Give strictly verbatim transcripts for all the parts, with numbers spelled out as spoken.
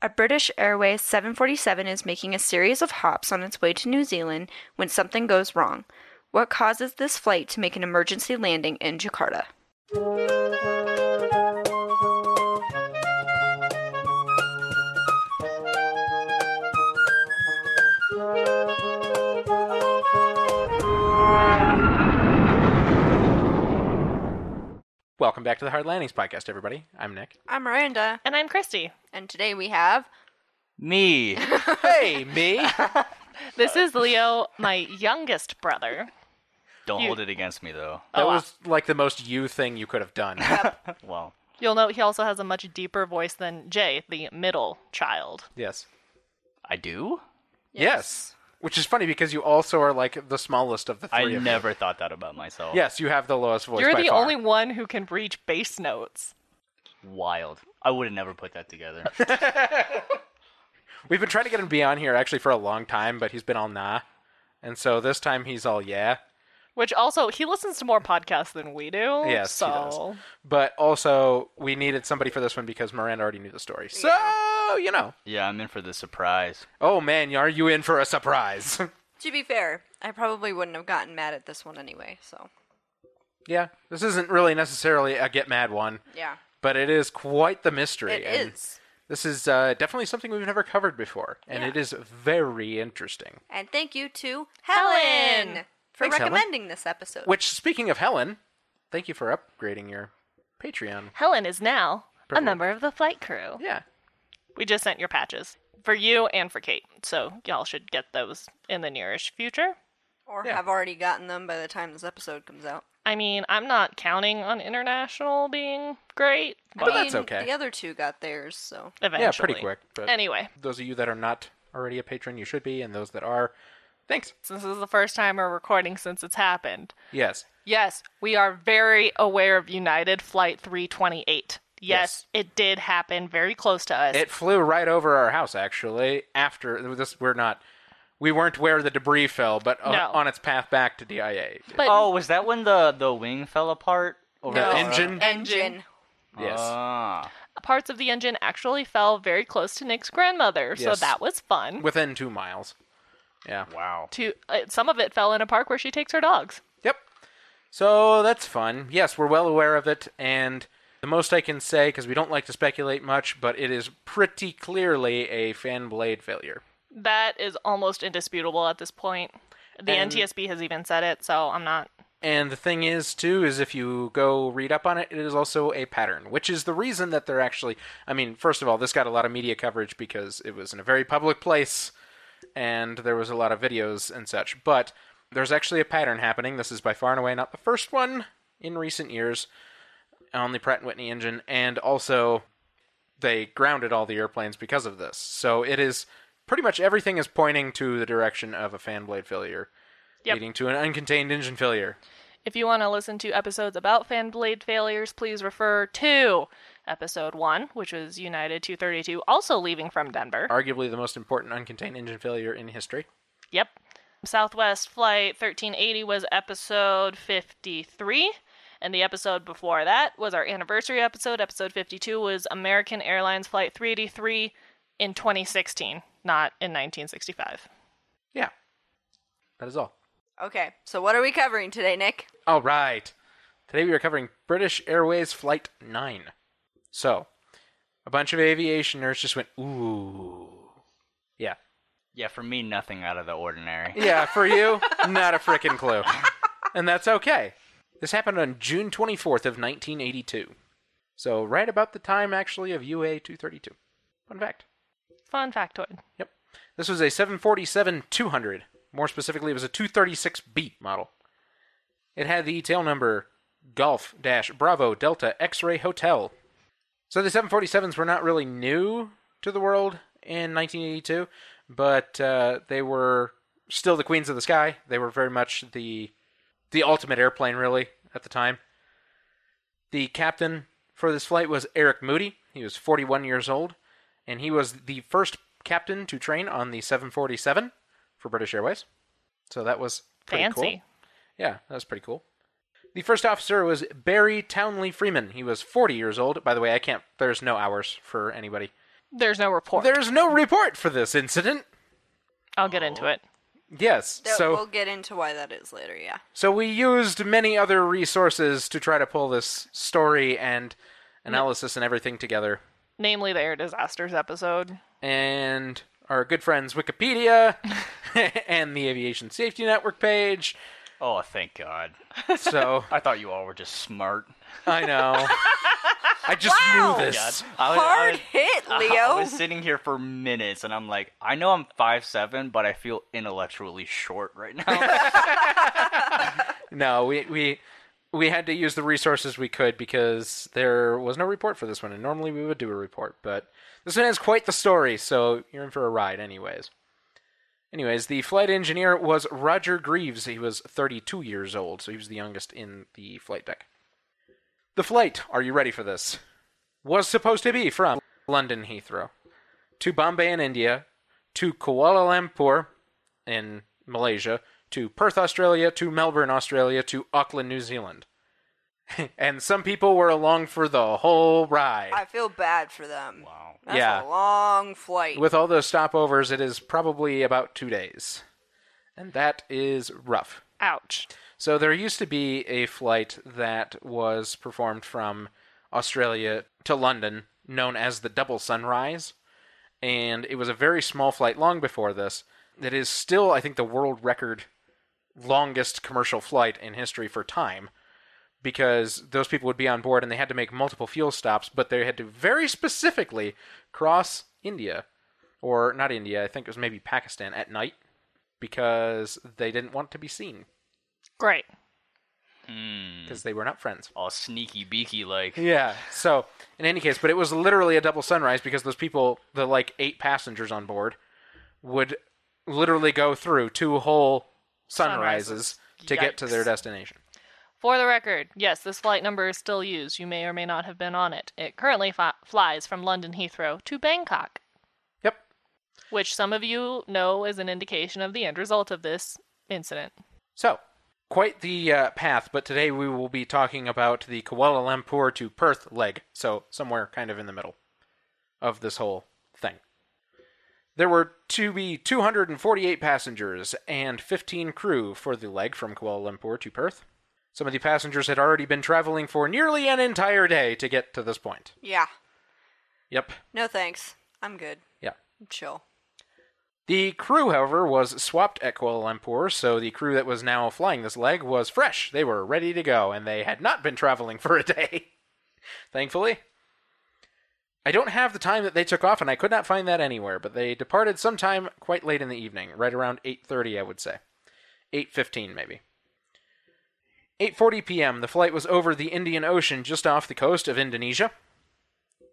A British Airways seven forty-seven is making a series of hops on its way to New Zealand when something goes wrong. What causes this flight to make an emergency landing in Jakarta? Welcome back to the Hard Landings Podcast, everybody. I'm Nick. I'm Miranda. And I'm Christy. And today we have... Me. Hey, me. This is Leo, my youngest brother. Don't you... hold it against me, though. That oh, wow. was like the most you thing you could have done. Yep. Well, you'll note he also has a much deeper voice than Jay, the middle child. Yes. I do? Yes. Yes. Which is funny because you also are like the smallest of the three. I never thought that about myself. Yes, you have the lowest voice by far. You're the only one who can reach bass notes. Wild. I would have never put that together. We've been trying to get him to be on here actually for a long time, but he's been all nah. And so this time he's all yeah. Which also, he listens to more podcasts than we do. Yes, so. He does. But also, we needed somebody for this one because Miranda already knew the story. So... Yeah. Oh, you know. Yeah, I'm in for the surprise. Oh, man, are you in for a surprise? To be fair, I probably wouldn't have gotten mad at this one anyway, so. Yeah, this isn't really necessarily a get mad one. Yeah. But it is quite the mystery. It and is. This is uh, definitely something we've never covered before, and yeah. It is very interesting. And thank you to Helen for Thanks, recommending Helen. This episode. Which, speaking of Helen, thank you for upgrading your Patreon. Helen is now Perfect. a member of the flight crew. Yeah. We just sent your patches for you and for Kate, so y'all should get those in the nearish future. Or yeah. have already gotten them by the time this episode comes out. I mean, I'm not counting on international being great. But, but that's okay. The other two got theirs, so. Eventually. Yeah, pretty quick. But anyway. Those of you that are not already a patron, you should be, and those that are, thanks. Since this is the first time we're recording since it's happened. Yes. Yes, we are very aware of United Flight three twenty-eight. Yes, yes, it did happen very close to us. It flew right over our house, actually. After this, we're not, we weren't where the debris fell, but no. on, on its path back to D I A. But oh, was that when the, the wing fell apart? Over no. the engine? Engine. Yes. Ah. Parts of the engine actually fell very close to Nick's grandmother, yes. so that was fun. Within two miles. Yeah. Wow. Two, uh, some of it fell in a park where she takes her dogs. Yep. So that's fun. Yes, we're well aware of it, and... The most I can say, because we don't like to speculate much, but it is pretty clearly a fan blade failure. That is almost indisputable at this point. The and, N T S B has even said it, so I'm not. And the thing is, too, is if you go read up on it, it is also a pattern, which is the reason that they're actually... I mean, first of all, this got a lot of media coverage because it was in a very public place, and there was a lot of videos and such. But there's actually a pattern happening. This is by far and away not the first one in recent years on the Pratt and Whitney engine, and also they grounded all the airplanes because of this. So it is pretty much everything is pointing to the direction of a fan blade failure, yep. leading to an uncontained engine failure. If you want to listen to episodes about fan blade failures, please refer to episode one, which was United two thirty-two, also leaving from Denver. Arguably the most important uncontained engine failure in history. Yep. Southwest Flight thirteen eighty was episode fifty-three. And the episode before that was our anniversary episode. Episode fifty-two was American Airlines Flight three eighty-three in twenty sixteen, not in nineteen sixty-five. Yeah. That is all. Okay. So what are we covering today, Nick? All right. Today we are covering British Airways Flight nine. So, a bunch of aviation nerds just went, ooh. Yeah. Yeah, for me, nothing out of the ordinary. Yeah, for you, not a freaking clue. And that's okay. This happened on June twenty-fourth of nineteen eighty-two. So right about the time, actually, of U A two thirty-two. Fun fact. Fun factoid. Yep. This was a seven forty-seven two hundred. More specifically, it was a two thirty-six B model. It had the tail number Golf Bravo Delta X-Ray Hotel. So the seven forty-sevens were not really new to the world in nineteen eighty-two, but uh, they were still the queens of the sky. They were very much the... The ultimate airplane, really, at the time. The captain for this flight was Eric Moody. He was forty-one years old, and he was the first captain to train on the seven forty-seven for British Airways. So that was pretty Fancy. cool. Yeah, that was pretty cool. The first officer was Barry Townley Freeman. He was forty years old. By the way, I can't... There's no hours for anybody. There's no report. There's no report for this incident. I'll get into it. Yes. That, so we'll get into why that is later, yeah. So we used many other resources to try to pull this story and analysis and everything together. Namely the Air Disasters episode. And our good friends Wikipedia and the Aviation Safety Network page. Oh, thank God. So I thought you all were just smart. I know. I just wow. knew this. I was, Hard I was, hit, Leo. I was sitting here for minutes, and I'm like, I know I'm five seven, but I feel intellectually short right now. No, we, we we had to use the resources we could because there was no report for this one, and normally we would do a report, but this one has quite the story, so you're in for a ride anyways. Anyways, the flight engineer was Roger Greaves. He was thirty-two years old, so he was the youngest in the flight deck. The flight, are you ready for this, was supposed to be from London Heathrow to Bombay in India, to Kuala Lumpur in Malaysia, to Perth, Australia, to Melbourne, Australia, to Auckland, New Zealand. And some people were along for the whole ride. I feel bad for them. Wow. That's yeah. a long flight. With all those stopovers, it is probably about two days. And that is rough. Ouch. So there used to be a flight that was performed from Australia to London, known as the Double Sunrise, and it was a very small flight long before this. That is still, I think, the world record longest commercial flight in history for time, because those people would be on board and they had to make multiple fuel stops, but they had to very specifically cross India, or not India, I think it was maybe Pakistan at night, because they didn't want to be seen. Great. Because mm. they were not friends. All sneaky beaky like. Yeah. So, in any case, but it was literally a double sunrise because those people, the like eight passengers on board, would literally go through two whole sunrises, sunrises. to Yikes. get to their destination. For the record, yes, this flight number is still used. You may or may not have been on it. It currently fi- flies from London Heathrow to Bangkok. Yep. Which some of you know is an indication of the end result of this incident. So, quite the uh, path, but today we will be talking about the Kuala Lumpur to Perth leg, so somewhere kind of in the middle of this whole thing. There were to be two hundred forty-eight passengers and fifteen crew for the leg from Kuala Lumpur to Perth. Some of the passengers had already been traveling for nearly an entire day to get to this point. Yeah. Yep. No thanks. I'm good. Yeah. I'm chill. The crew, however, was swapped at Kuala Lumpur, so the crew that was now flying this leg was fresh. They were ready to go, and they had not been traveling for a day, thankfully. I don't have the time that they took off, and I could not find that anywhere, but they departed sometime quite late in the evening, right around eight thirty, I would say. eight fifteen, maybe. eight forty p.m., the flight was over the Indian Ocean just off the coast of Indonesia.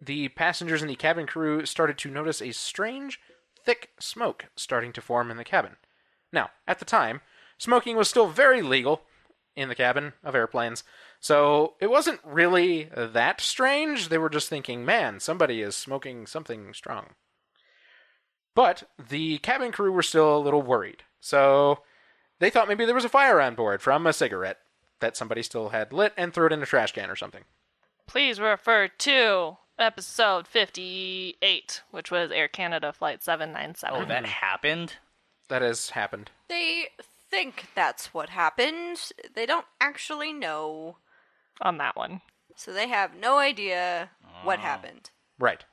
The passengers and the cabin crew started to notice a strange, thick smoke starting to form in the cabin. Now, at the time, smoking was still very legal in the cabin of airplanes, so it wasn't really that strange. They were just thinking, man, somebody is smoking something strong. But the cabin crew were still a little worried, so they thought maybe there was a fire on board from a cigarette that somebody still had lit and threw it in a trash can or something. Please refer to episode fifty-eight, which was Air Canada Flight seven ninety-seven. Oh, that happened? That has happened. They think that's what happened. They don't actually know. On that one. So they have no idea oh. what happened. Right.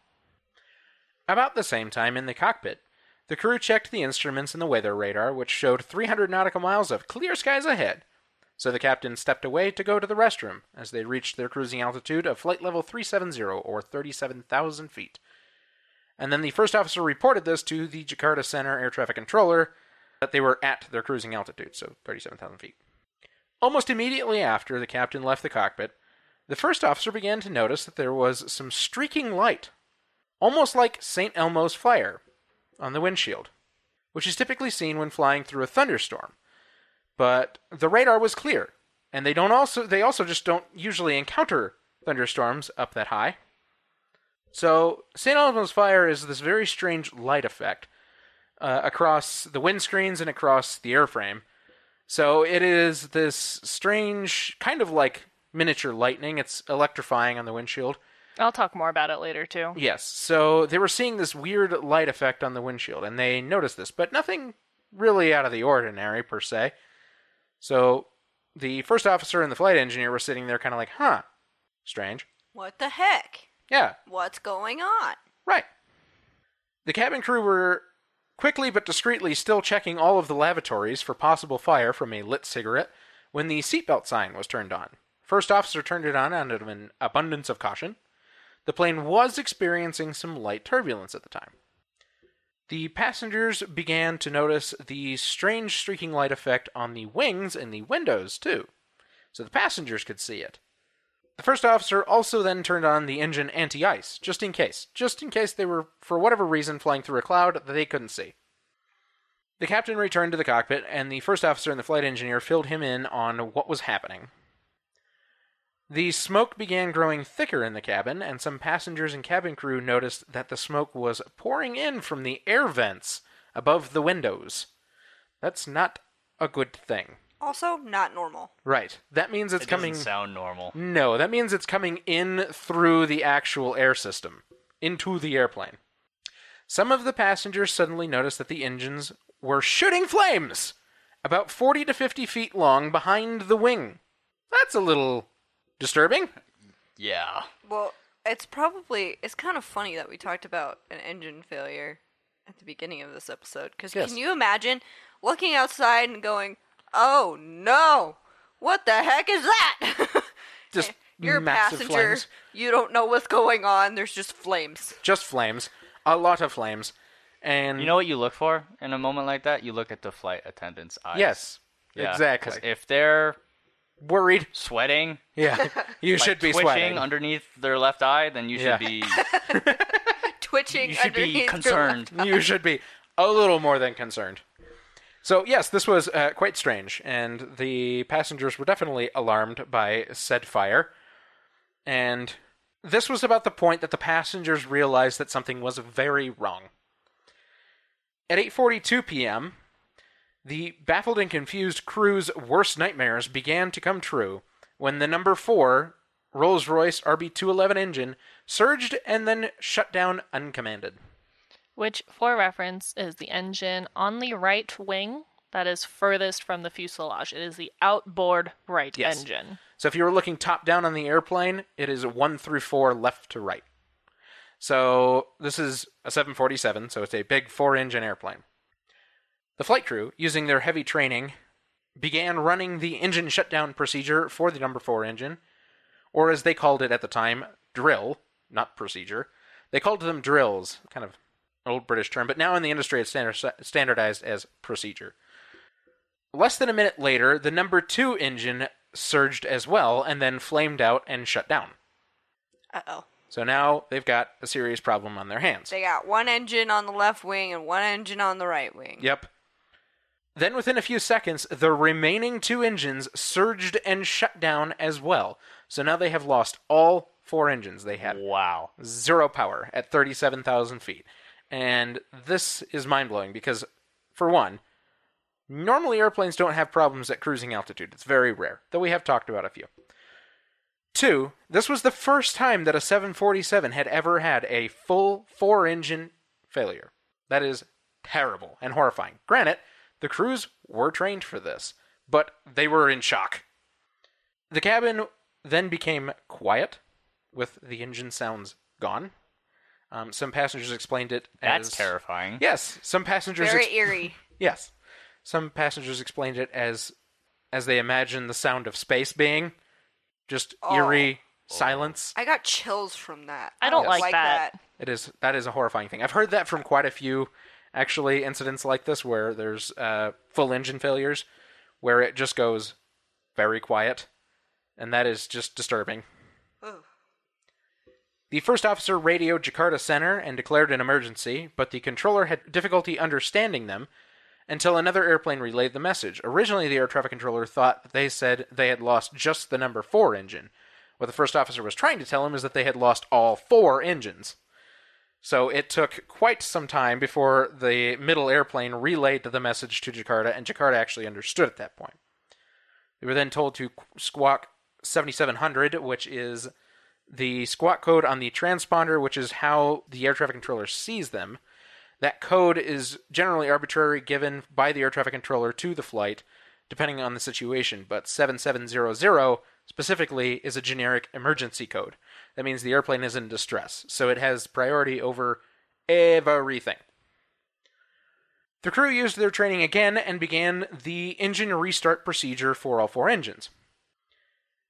About the same time in the cockpit, the crew checked the instruments in the weather radar, which showed three hundred nautical miles of clear skies ahead. So the captain stepped away to go to the restroom as they reached their cruising altitude of flight level three seventy, or thirty-seven thousand feet. And then the first officer reported this to the Jakarta Center Air Traffic Controller that they were at their cruising altitude, so thirty-seven thousand feet. Almost immediately after the captain left the cockpit, the first officer began to notice that there was some streaking light, almost like Saint Elmo's Fire, on the windshield, which is typically seen when flying through a thunderstorm. But the radar was clear, and they don't also they also just don't usually encounter thunderstorms up that high. So Saint Elmo's Fire is this very strange light effect uh, across the windscreens and across the airframe. So it is this strange, kind of like miniature lightning. It's electrifying on the windshield. I'll talk more about it later, too. Yes. So they were seeing this weird light effect on the windshield, and they noticed this, but nothing really out of the ordinary, per se. So the first officer and the flight engineer were sitting there kind of like, huh, strange. What the heck? Yeah. What's going on? Right. The cabin crew were quickly but discreetly still checking all of the lavatories for possible fire from a lit cigarette when the seatbelt sign was turned on. First officer turned it on out of an abundance of caution. The plane was experiencing some light turbulence at the time. The passengers began to notice the strange streaking light effect on the wings and the windows, too, so the passengers could see it. The first officer also then turned on the engine anti-ice, just in case. Just in case they were, for whatever reason, flying through a cloud that they couldn't see. The captain returned to the cockpit, and the first officer and the flight engineer filled him in on what was happening. The smoke began growing thicker in the cabin, and some passengers and cabin crew noticed that the smoke was pouring in from the air vents above the windows. That's not a good thing. Also, not normal. Right. That means it's coming... It doesn't sound normal. No, that means it's coming in through the actual air system, into the airplane. Some of the passengers suddenly noticed that the engines were shooting flames about forty to fifty feet long behind the wing. That's a little... disturbing? Yeah. Well, it's probably... It's kind of funny that we talked about an engine failure at the beginning of this episode. Because yes. Can you imagine looking outside and going, oh, no! What the heck is that? Just You're a passenger. Flames. You don't know what's going on. There's just flames. Just flames. A lot of flames. And you know what you look for in a moment like that? You look at the flight attendant's eyes. Yes. Yeah, exactly. Because if they're... worried, sweating. Yeah, you like should be twitching sweating underneath their left eye. Then you should yeah. be twitching. You should underneath be concerned. Your left eye. You should be a little more than concerned. So yes, this was uh, quite strange, and the passengers were definitely alarmed by said fire. And this was about the point that the passengers realized that something was very wrong. At eight forty-two p.m. the baffled and confused crew's worst nightmares began to come true when the number four Rolls-Royce R B two eleven engine surged and then shut down uncommanded. Which, for reference, is the engine on the right wing that is furthest from the fuselage. It is the outboard right yes. engine. So if you were looking top down on the airplane, it is one through four left to right. So this is a seven forty-seven, so it's a big four-engine airplane. The flight crew, using their heavy training, began running the engine shutdown procedure for the number four engine, or as they called it at the time, drill, not procedure. They called them drills, kind of an old British term, but now in the industry it's standard, standardized as procedure. Less than a minute later, the number two engine surged as well, and then flamed out and shut down. Uh-oh. So now they've got a serious problem on their hands. They got one engine on the left wing and one engine on the right wing. Yep. Then within a few seconds, the remaining two engines surged and shut down as well. So now they have lost all four engines they had. Wow. Zero power at thirty-seven thousand feet. And this is mind-blowing because, for one, normally airplanes don't have problems at cruising altitude. It's very rare, though we have talked about a few. Two, this was the first time that a seven forty-seven had ever had a full four-engine failure. That is terrible and horrifying. Granted, the crews were trained for this, but they were in shock. The cabin then became quiet, with the engine sounds gone. Um, some passengers explained it as... That's terrifying. Yes, some passengers... Very ex- eerie. Yes. Some passengers explained it as, as they imagined the sound of space being. Just oh. eerie oh. silence. I got chills from that. I don't yes. like that. It is, that is a horrifying thing. I've heard that from quite a few... Actually, incidents like this where there's uh, full engine failures, where it just goes very quiet, and that is just disturbing. Ugh. The first officer radioed Jakarta Center and declared an emergency, but the controller had difficulty understanding them until another airplane relayed the message. Originally, the air traffic controller thought that they said they had lost just the number four engine. What the first officer was trying to tell him is that they had lost all four engines. So it took quite some time before the middle airplane relayed the message to Jakarta, and Jakarta actually understood at that point. They were then told to squawk seventy-seven hundred, which is the squawk code on the transponder, which is how the air traffic controller sees them. That code is generally arbitrary, given by the air traffic controller to the flight, depending on the situation, but seven seven zero zero specifically is a generic emergency code. That means the airplane is in distress, so it has priority over everything. The crew used their training again and began the engine restart procedure for all four engines.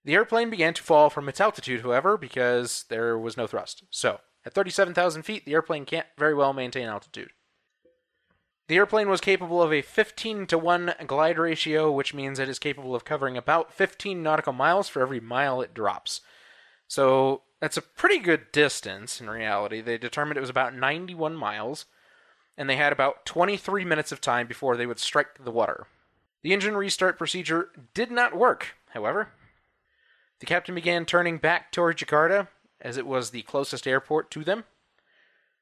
The airplane began to fall from its altitude, however, because there was no thrust. So, at thirty-seven thousand feet, the airplane can't very well maintain altitude. The airplane was capable of a fifteen to one glide ratio, which means it is capable of covering about fifteen nautical miles for every mile it drops. So, that's a pretty good distance in reality. They determined it was about ninety-one miles, and they had about twenty-three minutes of time before they would strike the water. The engine restart procedure did not work, however. The captain began turning back toward Jakarta, as it was the closest airport to them.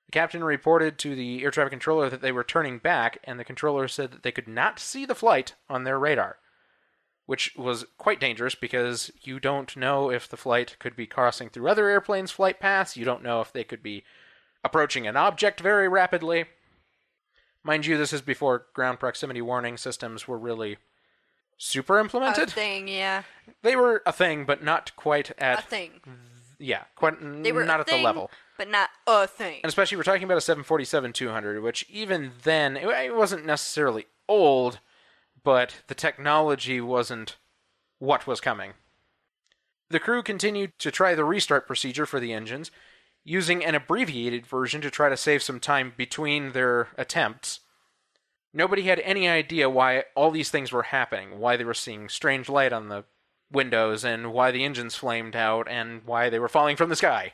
The captain reported to the air traffic controller that they were turning back, and the controller said that they could not see the flight on their radar, which was quite dangerous because you don't know if the flight could be crossing through other airplanes' flight paths. You don't know if they could be approaching an object very rapidly. Mind you, this is before ground proximity warning systems were really super implemented. A thing, yeah. They were a thing, but not quite at... A thing. Th- yeah, quite they were not at thing, the level. But not a thing. And especially we're talking about a seven forty-seven two hundred, which even then, it, it wasn't necessarily old, but the technology wasn't what was coming. The crew continued to try the restart procedure for the engines, using an abbreviated version to try to save some time between their attempts. Nobody had any idea why all these things were happening, why they were seeing strange light on the windows, and why the engines flamed out, and why they were falling from the sky.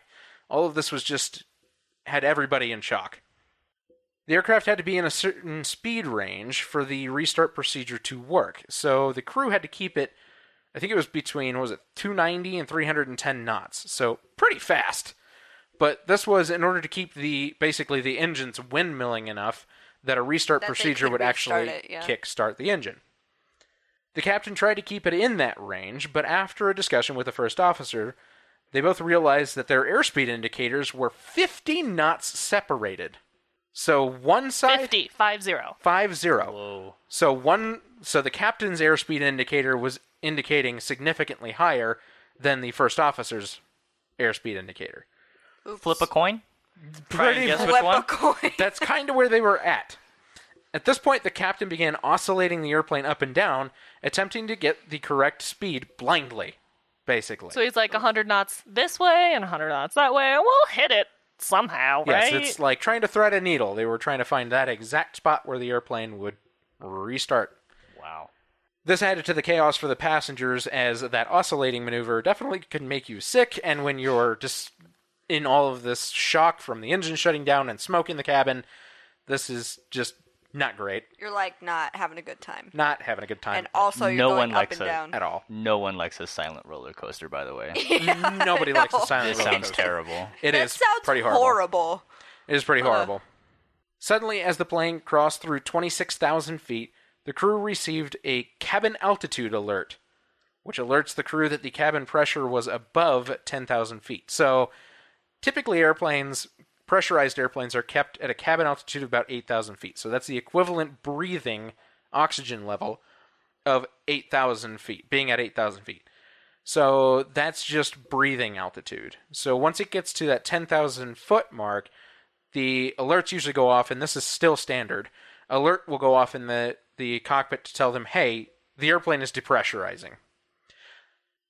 All of this was just... had everybody in shock. The aircraft had to be in a certain speed range for the restart procedure to work, so the crew had to keep it, I think it was between, what was it, two ninety and three ten knots, so pretty fast. But this was in order to keep the, basically, the engines windmilling enough that a restart that procedure would actually it, yeah. kick-start the engine. The captain tried to keep it in that range, but after a discussion with the first officer, they both realized that their airspeed indicators were fifty knots separated. So one side... fifty, five zero. Five zero. Whoa. So one, so the captain's airspeed indicator was indicating significantly higher than the first officer's airspeed indicator. Oops. Flip a coin? Pretty guess which one? That's kind of where they were at. At this point, the captain began oscillating the airplane up and down, attempting to get the correct speed blindly, basically. So he's like one hundred knots this way and one hundred knots that way. We'll hit it somehow, right? Yes, it's like trying to thread a needle. They were trying to find that exact spot where the airplane would restart. Wow. This added to the chaos for the passengers, as that oscillating maneuver definitely could make you sick, and when you're just... in all of this shock from the engine shutting down and smoke in the cabin, this is just not great. You're like not having a good time. Not having a good time. And also you're no going one up likes and a, down. At all. No one likes a silent roller coaster, by the way. Yeah, Nobody no. likes a silent roller coaster. It sounds terrible. It that is pretty horrible. horrible. It is pretty uh. horrible. Suddenly, as the plane crossed through twenty-six thousand feet, the crew received a cabin altitude alert, which alerts the crew that the cabin pressure was above ten thousand feet. So... typically, airplanes, pressurized airplanes, are kept at a cabin altitude of about eight thousand feet. So that's the equivalent breathing oxygen level of eight thousand feet, being at eight thousand feet. So that's just breathing altitude. So once it gets to that ten thousand foot mark, the alerts usually go off, and this is still standard. Alert will go off in the, the cockpit to tell them, hey, the airplane is depressurizing.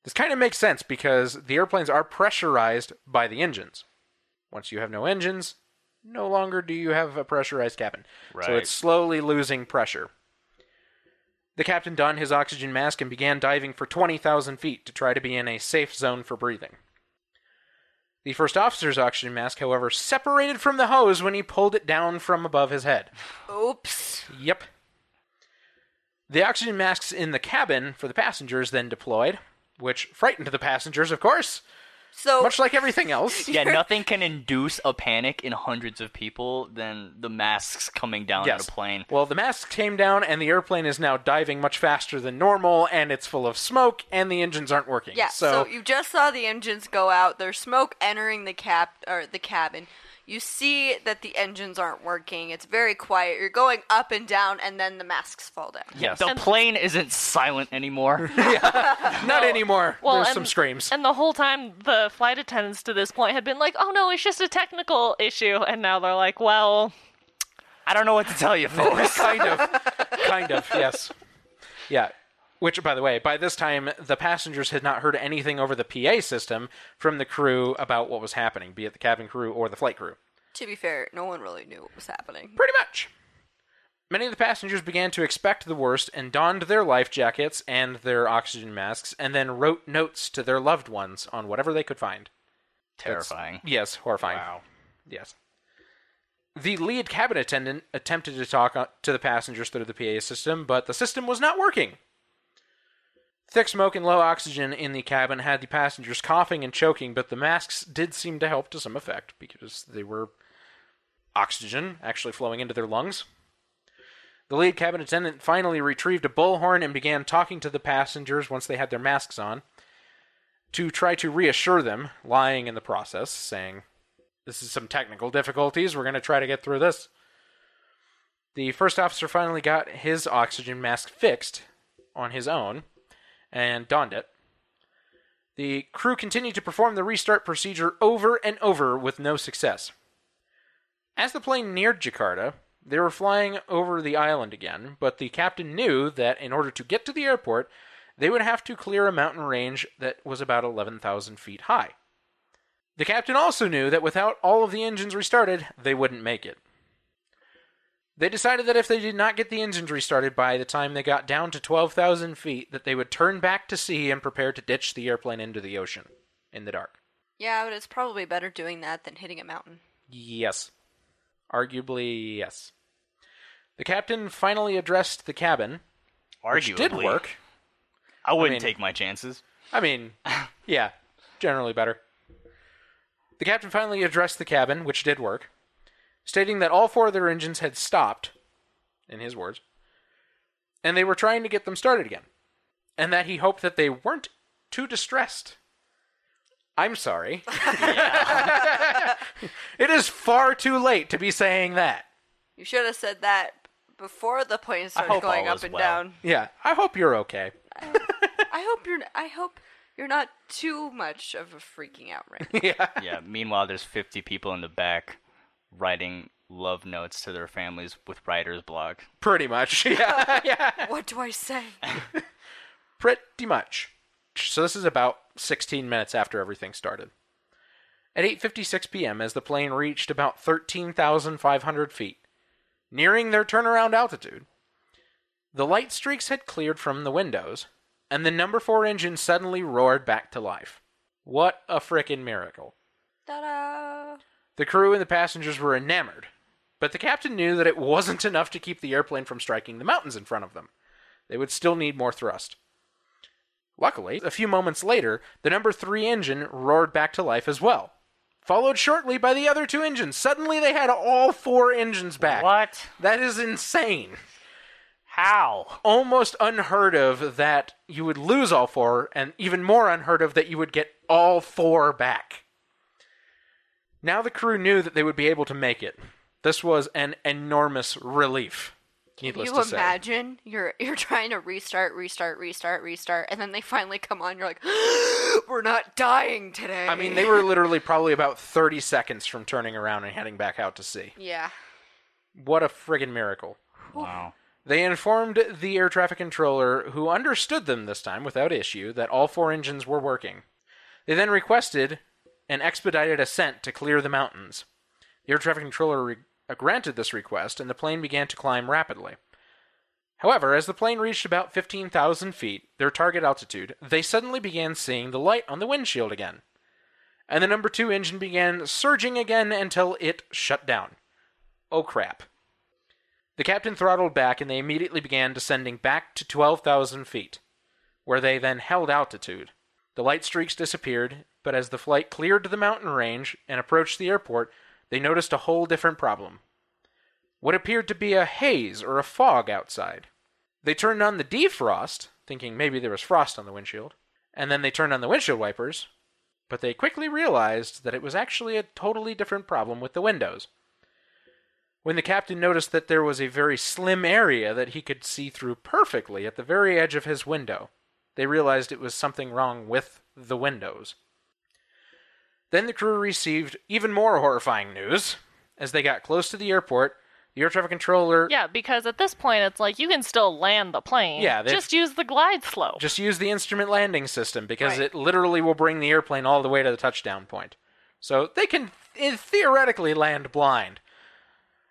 This kind of makes sense because the airplanes are pressurized by the engines. Once you have no engines, no longer do you have a pressurized cabin. Right. So it's slowly losing pressure. The captain donned his oxygen mask and began diving for twenty thousand feet to try to be in a safe zone for breathing. The first officer's oxygen mask, however, separated from the hose when he pulled it down from above his head. Oops. Yep. The oxygen masks in the cabin for the passengers then deployed, which frightened the passengers, of course. So much like everything else. Yeah, nothing can induce a panic in hundreds of people than the masks coming down yes. at a plane. Well, the masks came down, and the airplane is now diving much faster than normal, and it's full of smoke, and the engines aren't working. Yeah, so, so you just saw the engines go out. There's smoke entering the cap or the cabin. You see that the engines aren't working. It's very quiet. You're going up and down, and then the masks fall down. Yes. The and plane isn't silent anymore. yeah. Not no. anymore. Well, There's and, some screams. And the whole time, the flight attendants to this point had been like, oh, no, it's just a technical issue. And now they're like, well, I don't know what to tell you, folks. kind of. Kind of, yes. Yeah. Which, by the way, by this time, the passengers had not heard anything over the P A system from the crew about what was happening, be it the cabin crew or the flight crew. To be fair, no one really knew what was happening. Pretty much. Many of the passengers began to expect the worst and donned their life jackets and their oxygen masks and then wrote notes to their loved ones on whatever they could find. Terrifying. It's, yes, horrifying. Wow. Yes. The lead cabin attendant attempted to talk to the passengers through the P A system, but the system was not working. Thick smoke and low oxygen in the cabin had the passengers coughing and choking, but the masks did seem to help to some effect because they were oxygen actually flowing into their lungs. The lead cabin attendant finally retrieved a bullhorn and began talking to the passengers once they had their masks on to try to reassure them, lying in the process, saying, "This is some technical difficulties. We're going to try to get through this." The first officer finally got his oxygen mask fixed on his own and donned it. The crew continued to perform the restart procedure over and over with no success. As the plane neared Jakarta, they were flying over the island again, but the captain knew that in order to get to the airport, they would have to clear a mountain range that was about eleven thousand feet high. The captain also knew that without all of the engines restarted, they wouldn't make it. They decided that if they did not get the engines restarted by the time they got down to twelve thousand feet, that they would turn back to sea and prepare to ditch the airplane into the ocean in the dark. Yeah, but it's probably better doing that than hitting a mountain. Yes. Arguably, yes. The captain finally addressed the cabin. Arguably. Which did work. I wouldn't I mean, take my chances. I mean, yeah, generally better. The captain finally addressed the cabin, which did work, stating that all four of their engines had stopped, in his words, and they were trying to get them started again, and that he hoped that they weren't too distressed. I'm sorry. It is far too late to be saying that. You should have said that before the plane started going up and well. down. Yeah, I hope you're okay. I, I hope you're. I hope. You're not too much of a freaking out right now. Yeah. Yeah. Meanwhile, there's fifty people in the back writing love notes to their families with writer's block. Pretty much, yeah. yeah. What do I say? Pretty much. So this is about sixteen minutes after everything started. At eight fifty-six p.m., as the plane reached about thirteen thousand five hundred feet, nearing their turnaround altitude, the light streaks had cleared from the windows, and the number four engine suddenly roared back to life. What a frickin' miracle. Ta-da! The crew and the passengers were enamored, but the captain knew that it wasn't enough to keep the airplane from striking the mountains in front of them. They would still need more thrust. Luckily, a few moments later, the number three engine roared back to life as well, followed shortly by the other two engines. Suddenly they had all four engines back. What? That is insane. How? Almost unheard of that you would lose all four, and even more unheard of that you would get all four back. Now the crew knew that they would be able to make it. This was an enormous relief, needless to say. Can you imagine? You're, you're trying to restart, restart, restart, restart, and then they finally come on. You're like, we're not dying today. I mean, they were literally probably about thirty seconds from turning around and heading back out to sea. Yeah. What a friggin' miracle. Wow. They informed the air traffic controller, who understood them this time without issue, that all four engines were working. They then requested an expedited ascent to clear the mountains. The air traffic controller re- granted this request, and the plane began to climb rapidly. However, as the plane reached about fifteen thousand feet, their target altitude, they suddenly began seeing the light on the windshield again. And the number two engine began surging again until it shut down. Oh, crap. The captain throttled back, and they immediately began descending back to twelve thousand feet, where they then held altitude. The light streaks disappeared, but as the flight cleared the mountain range and approached the airport, they noticed a whole different problem. What appeared to be a haze or a fog outside. They turned on the defrost, thinking maybe there was frost on the windshield, and then they turned on the windshield wipers, but they quickly realized that it was actually a totally different problem with the windows. When the captain noticed that there was a very slim area that he could see through perfectly at the very edge of his window, they realized it was something wrong with the windows. Then the crew received even more horrifying news. As they got close to the airport, the air traffic controller... Yeah, because at this point, it's like, you can still land the plane. Yeah. Just use the glide slope. Just use the instrument landing system, because right. It literally will bring the airplane all the way to the touchdown point. So they can th- theoretically land blind.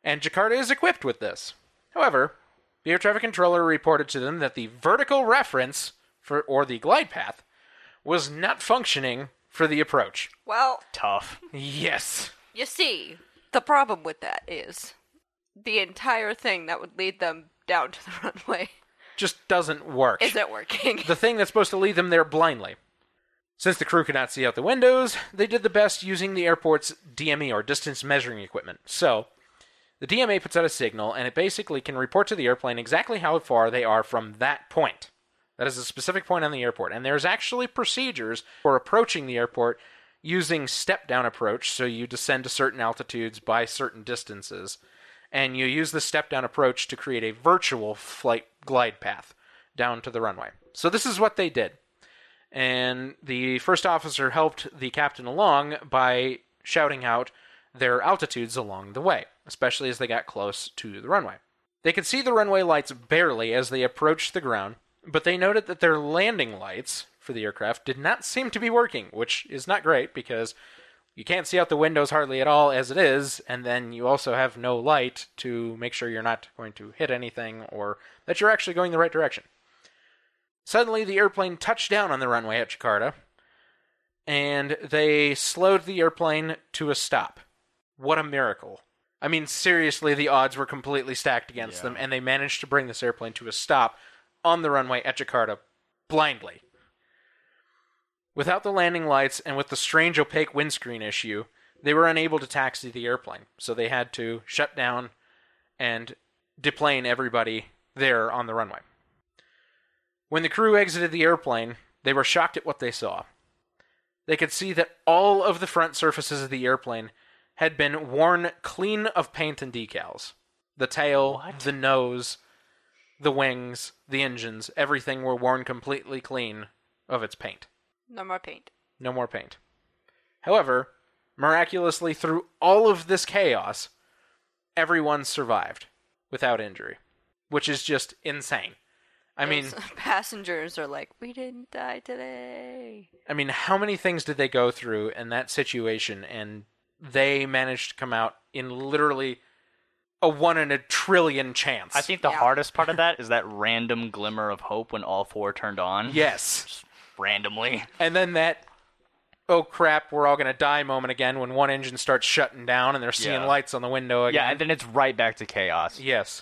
And Jakarta is equipped with this. However, the air traffic controller reported to them that the vertical reference, for or the glide path, was not functioning for the approach. Well... Tough. Yes. You see, the problem with that is... the entire thing that would lead them down to the runway just doesn't work. Isn't working. The thing that's supposed to lead them there blindly. Since the crew could not see out the windows, they did the best using the airport's D M E, or distance measuring equipment. So, the D M E puts out a signal, and it basically can report to the airplane exactly how far they are from that point. That is a specific point on the airport. And there's actually procedures for approaching the airport using step-down approach, so you descend to certain altitudes by certain distances. And you use the step-down approach to create a virtual flight glide path down to the runway. So this is what they did. And the first officer helped the captain along by shouting out their altitudes along the way, especially as they got close to the runway. They could see the runway lights barely as they approached the ground, but they noted that their landing lights for the aircraft did not seem to be working, which is not great because... you can't see out the windows hardly at all as it is, and then you also have no light to make sure you're not going to hit anything or that you're actually going the right direction. Suddenly, the airplane touched down on the runway at Jakarta, and they slowed the airplane to a stop. What a miracle. I mean, seriously, the odds were completely stacked against yeah. them, and they managed to bring this airplane to a stop on the runway at Jakarta blindly. Without the landing lights and with the strange opaque windscreen issue, they were unable to taxi the airplane, so they had to shut down and deplane everybody there on the runway. When the crew exited the airplane, they were shocked at what they saw. They could see that all of the front surfaces of the airplane had been worn clean of paint and decals. The tail, what? The nose, the wings, the engines, everything were worn completely clean of its paint. No more paint. No more paint. However, miraculously, through all of this chaos, everyone survived without injury, which is just insane. I Those mean... passengers are like, we didn't die today. I mean, how many things did they go through in that situation, and they managed to come out in literally a one in a trillion chance? I think the yeah. hardest part of that is that random glimmer of hope when all four turned on. Yes. Randomly. And then that, oh crap, we're all going to die moment again when one engine starts shutting down and they're seeing yeah. lights on the window again. Yeah, and then it's right back to chaos. Yes.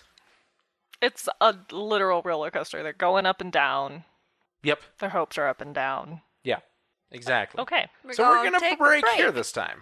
It's a literal roller coaster. They're going up and down. Yep. Their hopes are up and down. Yeah, exactly. Okay. We're so we're going to break here this time.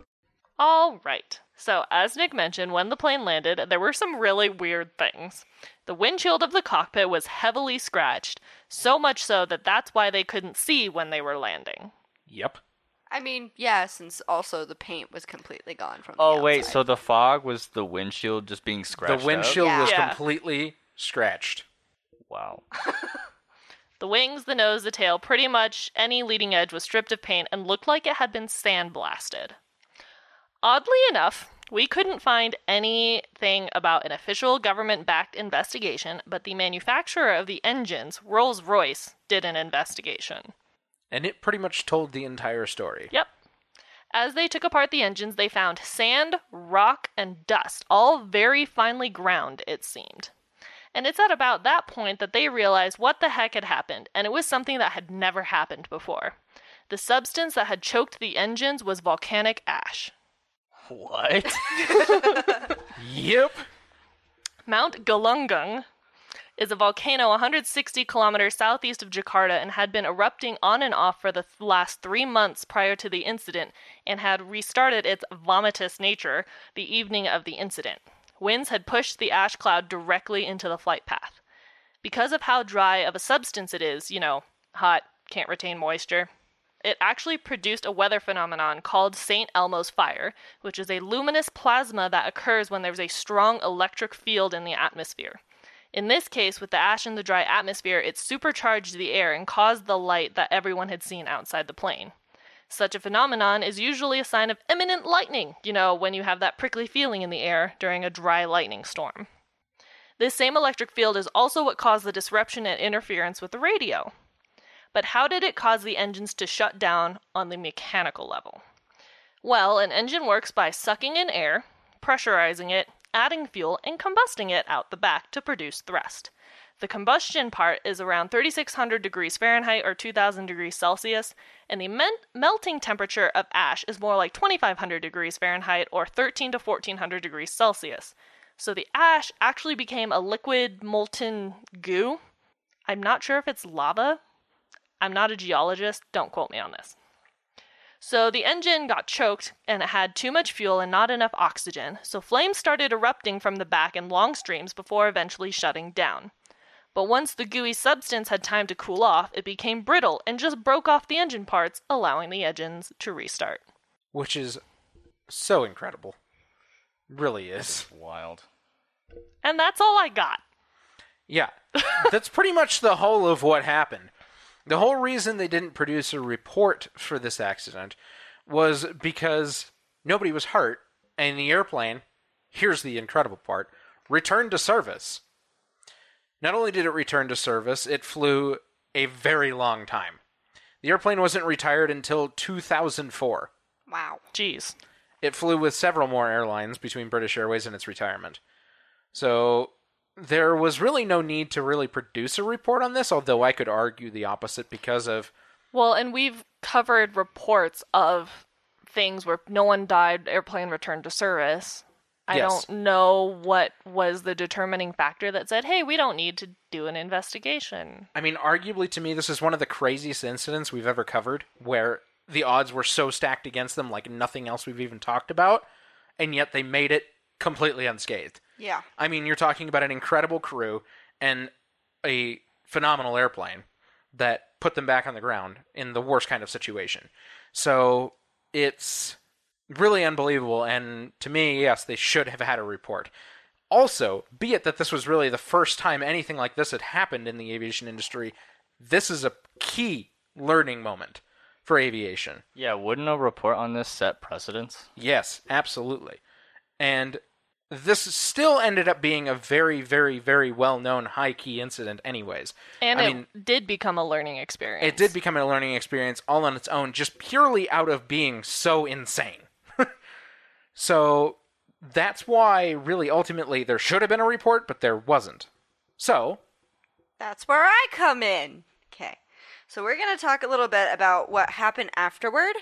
All right. So, as Nick mentioned, when the plane landed, there were some really weird things. The windshield of the cockpit was heavily scratched, so much so that that's why they couldn't see when they were landing. Yep. I mean, yeah, since also the paint was completely gone from the outside. Oh, wait, so the fog was the windshield just being scratched The windshield out? Yeah. was yeah. completely scratched. Wow. The wings, the nose, the tail, pretty much any leading edge was stripped of paint and looked like it had been sandblasted. Oddly enough, we couldn't find anything about an official government-backed investigation, but the manufacturer of the engines, Rolls-Royce, did an investigation. And it pretty much told the entire story. Yep. As they took apart the engines, they found sand, rock, and dust, all very finely ground, it seemed. And it's at about that point that they realized what the heck had happened, and it was something that had never happened before. The substance that had choked the engines was volcanic ash. What? Yep. Mount Galunggung is a volcano one hundred sixty kilometers southeast of Jakarta and had been erupting on and off for the th- last three months prior to the incident and had restarted its vomitous nature the evening of the incident. Winds had pushed the ash cloud directly into the flight path. Because of how dry of a substance it is, you know, hot, can't retain moisture, it actually produced a weather phenomenon called Saint Elmo's Fire, which is a luminous plasma that occurs when there's a strong electric field in the atmosphere. In this case, with the ash in the dry atmosphere, it supercharged the air and caused the light that everyone had seen outside the plane. Such a phenomenon is usually a sign of imminent lightning, you know, when you have that prickly feeling in the air during a dry lightning storm. This same electric field is also what caused the disruption and interference with the radio. But how did it cause the engines to shut down on the mechanical level? Well, an engine works by sucking in air, pressurizing it, adding fuel, and combusting it out the back to produce thrust. The combustion part is around thirty-six hundred degrees Fahrenheit or two thousand degrees Celsius, and the men- melting temperature of ash is more like twenty-five hundred degrees Fahrenheit or thirteen to fourteen hundred degrees Celsius. So the ash actually became a liquid molten goo. I'm not sure if it's lava. I'm not a geologist, don't quote me on this. So the engine got choked and it had too much fuel and not enough oxygen, so flames started erupting from the back in long streams before eventually shutting down. But once the gooey substance had time to cool off, it became brittle and just broke off the engine parts, allowing the engines to restart. Which is so incredible. Really is. This is wild. And that's all I got. Yeah. That's pretty much the whole of what happened. The whole reason they didn't produce a report for this accident was because nobody was hurt, and the airplane, here's the incredible part, returned to service. Not only did it return to service, it flew a very long time. The airplane wasn't retired until two thousand four. Wow. Jeez. It flew with several more airlines between British Airways and its retirement. So there was really no need to really produce a report on this, although I could argue the opposite because of... Well, and we've covered reports of things where no one died, airplane returned to service. I yes. don't know what was the determining factor that said, hey, we don't need to do an investigation. I mean, arguably to me, this is one of the craziest incidents we've ever covered where the odds were so stacked against them like nothing else we've even talked about, and yet they made it completely unscathed. Yeah. I mean, you're talking about an incredible crew and a phenomenal airplane that put them back on the ground in the worst kind of situation. So it's really unbelievable, and to me, yes, they should have had a report. Also, be it that this was really the first time anything like this had happened in the aviation industry, this is a key learning moment for aviation. Yeah, wouldn't a report on this set precedents? Yes, absolutely. And this still ended up being a very, very, very well-known high-key incident anyways. And I it mean, did become a learning experience. It did become a learning experience all on its own, just purely out of being so insane. So that's why, really, ultimately, there should have been a report, but there wasn't. So that's where I come in. Okay. So we're going to talk a little bit about what happened afterward,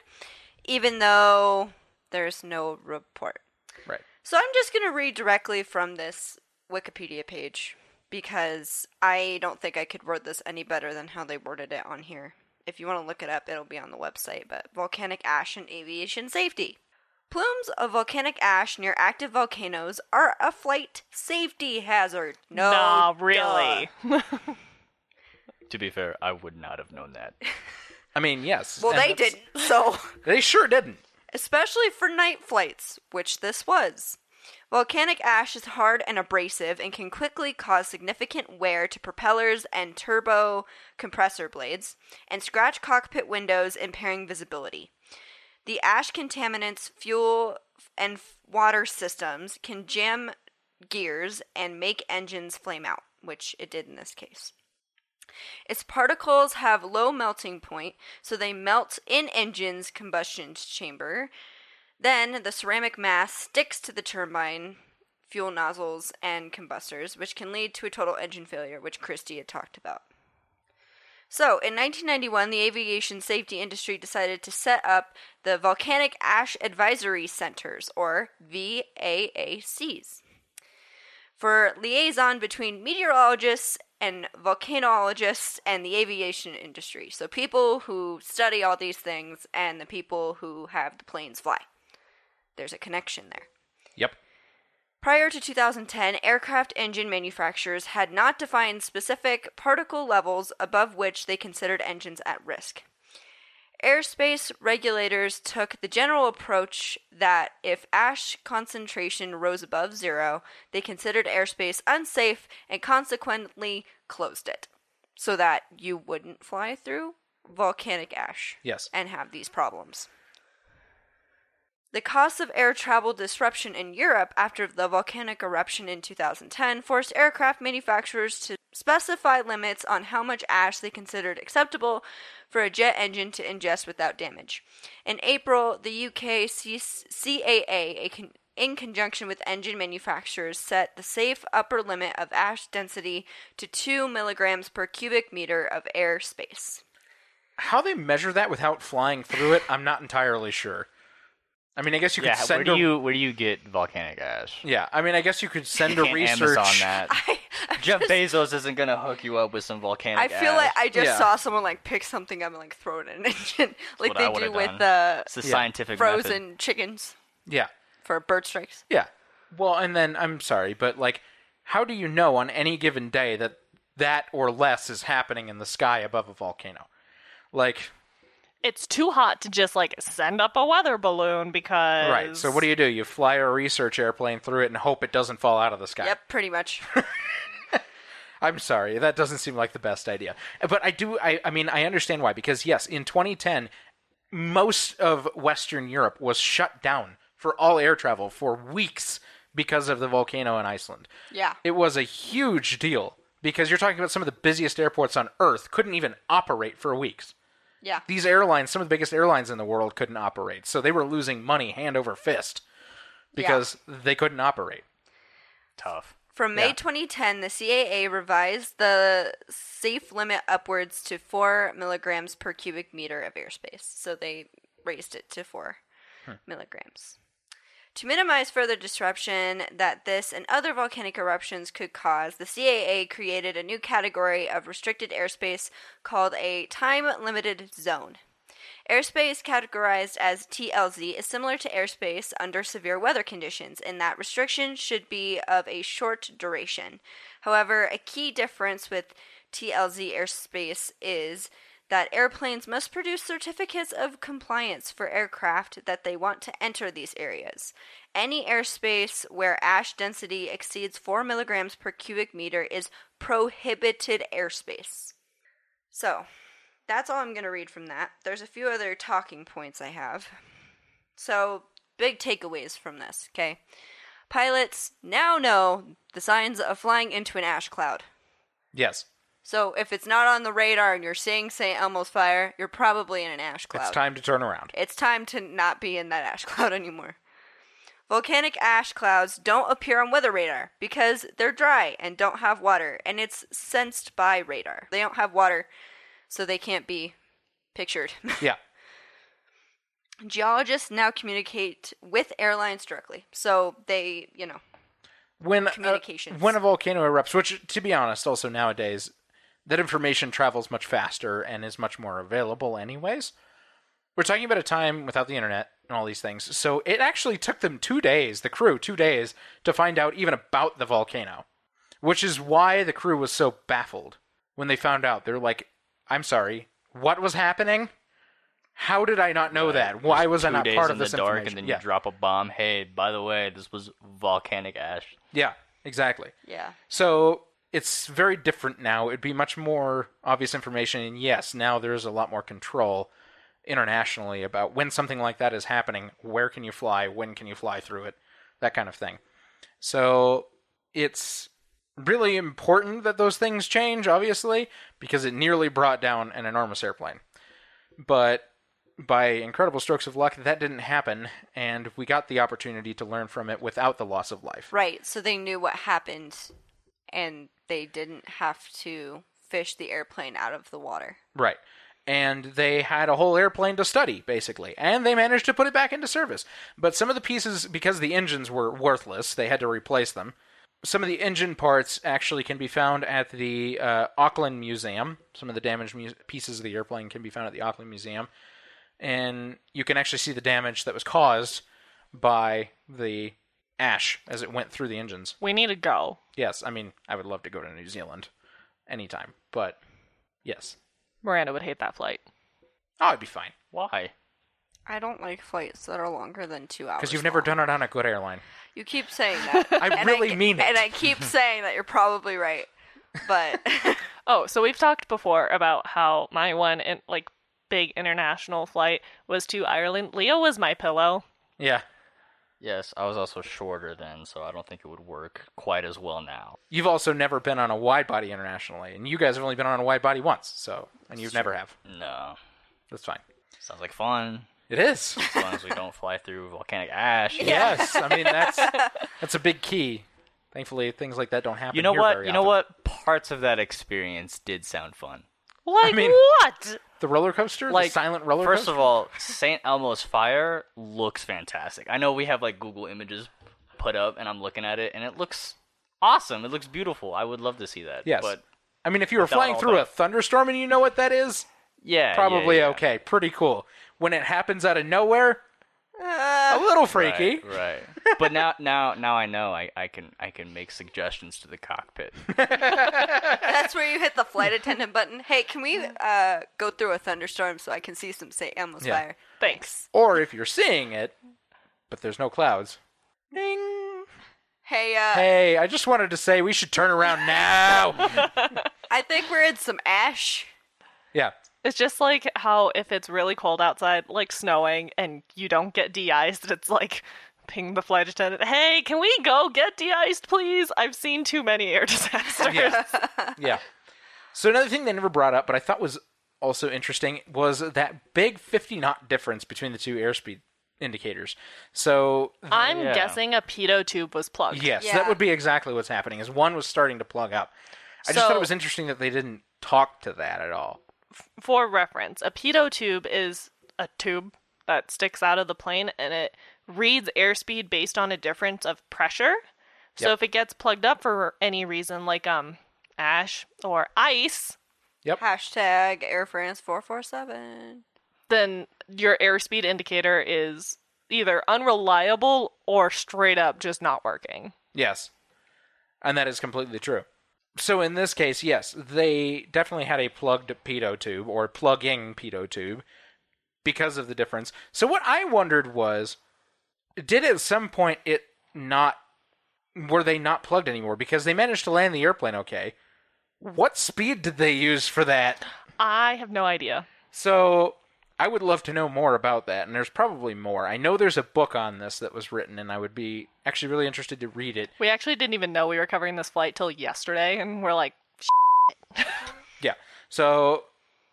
even though there's no report. Right. So I'm just going to read directly from this Wikipedia page, because I don't think I could word this any better than how they worded it on here. If you want to look it up, it'll be on the website, but volcanic ash and aviation safety. Plumes of volcanic ash near active volcanoes are a flight safety hazard. No, nah, really. To be fair, I would not have known that. I mean, yes. Well, they didn't, so. They sure didn't. Especially for night flights, which this was. Volcanic ash is hard and abrasive and can quickly cause significant wear to propellers and turbo compressor blades, and scratch cockpit windows, impairing visibility. The ash contaminants fuel and water systems, can jam gears and make engines flame out, which it did in this case. Its particles have low melting point, so they melt in engine's combustion chamber. Then the ceramic mass sticks to the turbine, fuel nozzles, and combustors, which can lead to a total engine failure, which Christie had talked about. So, in nineteen ninety-one, the aviation safety industry decided to set up the Volcanic Ash Advisory Centers, or V A A Cs, for liaison between meteorologists and volcanologists and the aviation industry. So, people who study all these things and the people who have the planes fly. There's a connection there. Yep. Prior to two thousand ten, aircraft engine manufacturers had not defined specific particle levels above which they considered engines at risk. Airspace regulators took the general approach that if ash concentration rose above zero, they considered airspace unsafe and consequently closed it so that you wouldn't fly through volcanic ash. Yes. And have these problems. The cost of air travel disruption in Europe after the volcanic eruption in two thousand ten forced aircraft manufacturers to specify limits on how much ash they considered acceptable for a jet engine to ingest without damage. In April, the U K C A A, in conjunction with engine manufacturers, set the safe upper limit of ash density to two milligrams per cubic meter of airspace. How they measure that without flying through it, I'm not entirely sure. I mean, I guess you yeah, could send where do you, where do you get volcanic ash? Yeah, I mean, I guess you could send a research... on that. I, Jeff just, Bezos isn't going to hook you up with some volcanic ash. I feel ash. like I just yeah. saw someone, like, pick something up and, like, throw it in an engine. Like they do with uh, the yeah. scientific frozen method. Chickens. Yeah. For bird strikes. Yeah. Well, and then, I'm sorry, but, like, how do you know on any given day that that or less is happening in the sky above a volcano? Like... It's too hot to just, like, send up a weather balloon because... Right, so what do you do? You fly a research airplane through it and hope it doesn't fall out of the sky. Yep, pretty much. I'm sorry, that doesn't seem like the best idea. But I do, I, I mean, I understand why. Because, yes, in twenty ten, most of Western Europe was shut down for all air travel for weeks because of the volcano in Iceland. Yeah. It was a huge deal because you're talking about some of the busiest airports on Earth couldn't even operate for weeks. Yeah. These airlines, some of the biggest airlines in the world, couldn't operate. So they were losing money hand over fist because yeah. they couldn't operate. Tough. From May yeah. twenty ten, the C A A revised the safe limit upwards to four milligrams per cubic meter of airspace. So they raised it to four hmm. milligrams. To minimize further disruption that this and other volcanic eruptions could cause, the C A A created a new category of restricted airspace called a time-limited zone. Airspace categorized as T L Z is similar to airspace under severe weather conditions in that restrictions should be of a short duration. However, a key difference with T L Z airspace is that airplanes must produce certificates of compliance for aircraft that they want to enter these areas. Any airspace where ash density exceeds four milligrams per cubic meter is prohibited airspace. So, that's all I'm going to read from that. There's a few other talking points I have. So, big takeaways from this, okay? Pilots now know the signs of flying into an ash cloud. Yes. So if it's not on the radar and you're seeing Saint Elmo's Fire, you're probably in an ash cloud. It's time to turn around. It's time to not be in that ash cloud anymore. Volcanic ash clouds don't appear on weather radar because they're dry and don't have water, and it's sensed by radar. They don't have water, so they can't be pictured. Yeah. Geologists now communicate with airlines directly, so they, you know, when communications. Uh, when a volcano erupts, which, to be honest, also nowadays... That information travels much faster and is much more available anyways. We're talking about a time without the internet and all these things. So it actually took them two days, the crew, two days, to find out even about the volcano. Which is why the crew was so baffled when they found out. They're like, I'm sorry, what was happening? How did I not know right. that? Why was I not part of this information? Two days in the dark and then yeah. you drop a bomb. Hey, by the way, this was volcanic ash. Yeah, exactly. Yeah. So... It's very different now. It'd be much more obvious information. And yes, now there's a lot more control internationally about when something like that is happening. Where can you fly? When can you fly through it? That kind of thing. So it's really important that those things change, obviously, because it nearly brought down an enormous airplane. But by incredible strokes of luck, that didn't happen, and we got the opportunity to learn from it without the loss of life. Right, so they knew what happened, and they didn't have to fish the airplane out of the water. Right. And they had a whole airplane to study, basically. And they managed to put it back into service. But some of the pieces, because the engines were worthless, they had to replace them. Some of the engine parts actually can be found at the uh, Auckland Museum. Some of the damaged mu- pieces of the airplane can be found at the Auckland Museum. And you can actually see the damage that was caused by the ash as it went through the engines. We need to go. Yes, I mean, I would love to go to New Zealand anytime, but yes. Miranda would hate that flight. Oh, it'd be fine. Why? I don't like flights that are longer than two hours. Because you've never long. done it on a good airline. You keep saying that. I really I, mean it. And I keep saying that you're probably right. But oh, so we've talked before about how my one in, like big international flight was to Ireland. Leo was my pillow. Yeah. Yes, I was also shorter then, so I don't think it would work quite as well now. You've also never been on a wide-body internationally, and you guys have only been on a wide-body once, so, and you never have. No. That's fine. Sounds like fun. It is. As long as we don't fly through volcanic ash. Yes, I mean, that's that's a big key. Thankfully, things like that don't happen here very often. You know what? You know what? Parts of that experience did sound fun. Like I mean, what? The roller coaster? Like, the silent roller coaster? First of all, Saint Elmo's Fire looks fantastic. I know we have like Google Images put up and I'm looking at it and it looks awesome. It looks beautiful. I would love to see that. Yes. But I mean, if you were flying through that. a thunderstorm and you know what that is, yeah, probably yeah, yeah. okay. Pretty cool. When it happens out of nowhere, uh, a little freaky. Right. right. But now now now I know I, I can I can make suggestions to the cockpit. That's where you hit the flight attendant button. Hey, can we uh, go through a thunderstorm so I can see some Saint Elmo's yeah. Fire? Thanks. Or if you're seeing it, but there's no clouds. Ding. Hey, uh... Hey, I just wanted to say we should turn around now. I think we're in some ash. Yeah. It's just like how if it's really cold outside, like snowing, and you don't get de-iced, it's like, ping the flight attendant, hey, can we go get de-iced, please? I've seen too many air disasters. Yeah. yeah. So another thing they never brought up, but I thought was also interesting, was that big fifty knot difference between the two airspeed indicators. So I'm yeah. guessing a pitot tube was plugged. Yes, yeah. that would be exactly what's happening, is one was starting to plug up. I so, just thought it was interesting that they didn't talk to that at all. For reference, a pitot tube is a tube that sticks out of the plane and it reads airspeed based on a difference of pressure. So yep. if it gets plugged up for any reason, like um ash or ice, yep. hashtag Air France four four seven, then your airspeed indicator is either unreliable or straight up just not working. Yes. And that is completely true. So in this case, yes, they definitely had a plugged pitot tube or plugging pitot tube because of the difference. So what I wondered was, did at some point it not, were they not plugged anymore? Because they managed to land the airplane okay. What speed did they use for that? I have no idea. So I would love to know more about that, and there's probably more. I know there's a book on this that was written, and I would be actually really interested to read it. We actually didn't even know we were covering this flight till yesterday, and we're like, shit. Yeah, so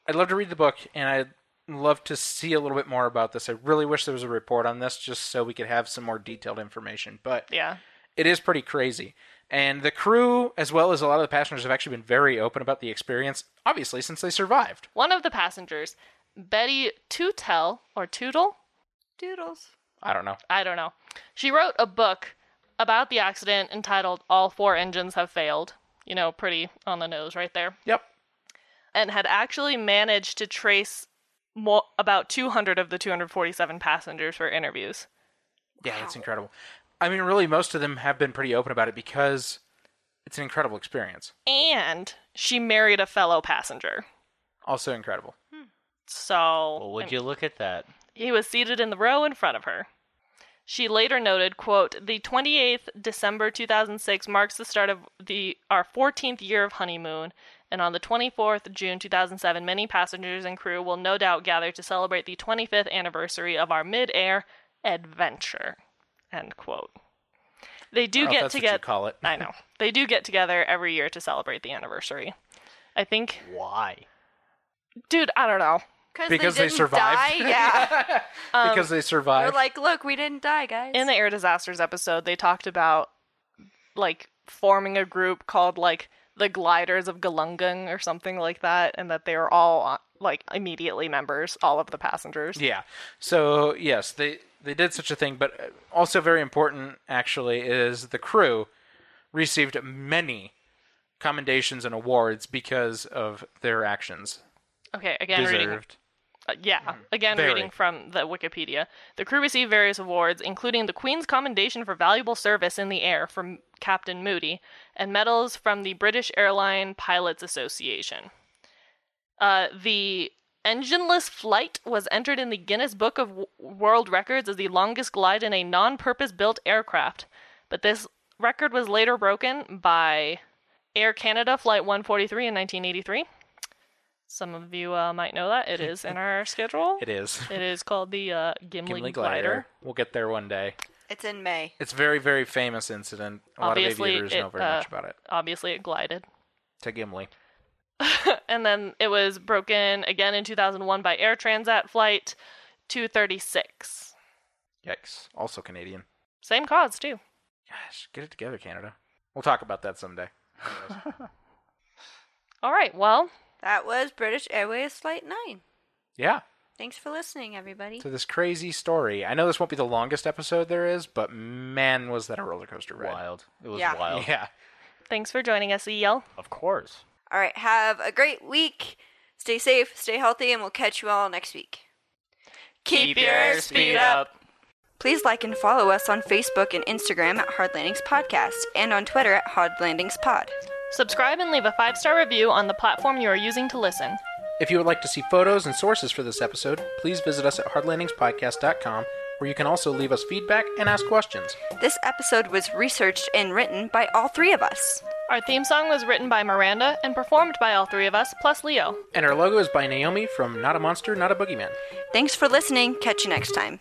I'd love to read the book, and I'd love to see a little bit more about this. I really wish there was a report on this, just so we could have some more detailed information, but yeah, it is pretty crazy. And the crew, as well as a lot of the passengers, have actually been very open about the experience, obviously, since they survived. One of the passengers, Betty Tootel, or Tootle? Doodles. I don't know. I don't know. She wrote a book about the accident entitled All Four Engines Have Failed. You know, pretty on the nose right there. Yep. And had actually managed to trace more, about two hundred of the two hundred forty-seven passengers for interviews. Yeah, wow. That's incredible. I mean, really, most of them have been pretty open about it because it's an incredible experience. And she married a fellow passenger. Also incredible. So... Well, would you look at that? He was seated in the row in front of her. She later noted, quote, the twenty-eighth of December two thousand six marks the start of the our fourteenth year of honeymoon, and on the twenty-fourth of June two thousand seven, many passengers and crew will no doubt gather to celebrate the twenty-fifth anniversary of our mid-air adventure, end quote. They do get together. Call it. I know. They do get together every year to celebrate the anniversary. I think. Why? Dude, I don't know. Because they, they survived. Die? Yeah. um, because they survived. They're like, look, we didn't die, guys. In the Air Disasters episode, they talked about like forming a group called like the Gliders of Galunggung or something like that, and that they were all like immediately members, all of the passengers. Yeah. So yes, they they did such a thing, but also very important actually is the crew received many commendations and awards because of their actions. Okay. Again, deserved. reading. Uh, yeah, again, Very. reading from the Wikipedia. The crew received various awards, including the Queen's Commendation for Valuable Service in the Air from Captain Moody, and medals from the British Airline Pilots Association. Uh, the engineless flight was entered in the Guinness Book of w- World Records as the longest glide in a non-purpose-built aircraft, but this record was later broken by Air Canada Flight one forty-three in nineteen eighty-three. Some of you uh, might know that. It is in our schedule. It is. It is called the uh, Gimli, Gimli Glider. Glider. We'll get there one day. It's in May. It's a very, very famous incident. A obviously, lot of aviators it, know very uh, much about it. Obviously, it glided. To Gimli. And then it was broken again in two thousand one by Air Transat Flight two thirty-six. Yikes. Also Canadian. Same cause, too. Gosh, get it together, Canada. We'll talk about that someday. All right, well... That was British Airways Flight nine. Yeah. Thanks for listening, everybody. To this crazy story. I know this won't be the longest episode there is, but man, was that a roller coaster ride. Wild. It was yeah. wild. Yeah. Thanks for joining us, E L. Of course. All right. Have a great week. Stay safe, stay healthy, and we'll catch you all next week. Keep, Keep your airspeed up. up. Please like and follow us on Facebook and Instagram at Hard Landings Podcast and on Twitter at Hard Landings Pod. Subscribe and leave a five-star review on the platform you are using to listen. If you would like to see photos and sources for this episode, please visit us at hard landings podcast dot com, where you can also leave us feedback and ask questions. This episode was researched and written by all three of us. Our theme song was written by Miranda and performed by all three of us, plus Leo. And our logo is by Naomi from Not a Monster, Not a Boogeyman. Thanks for listening. Catch you next time.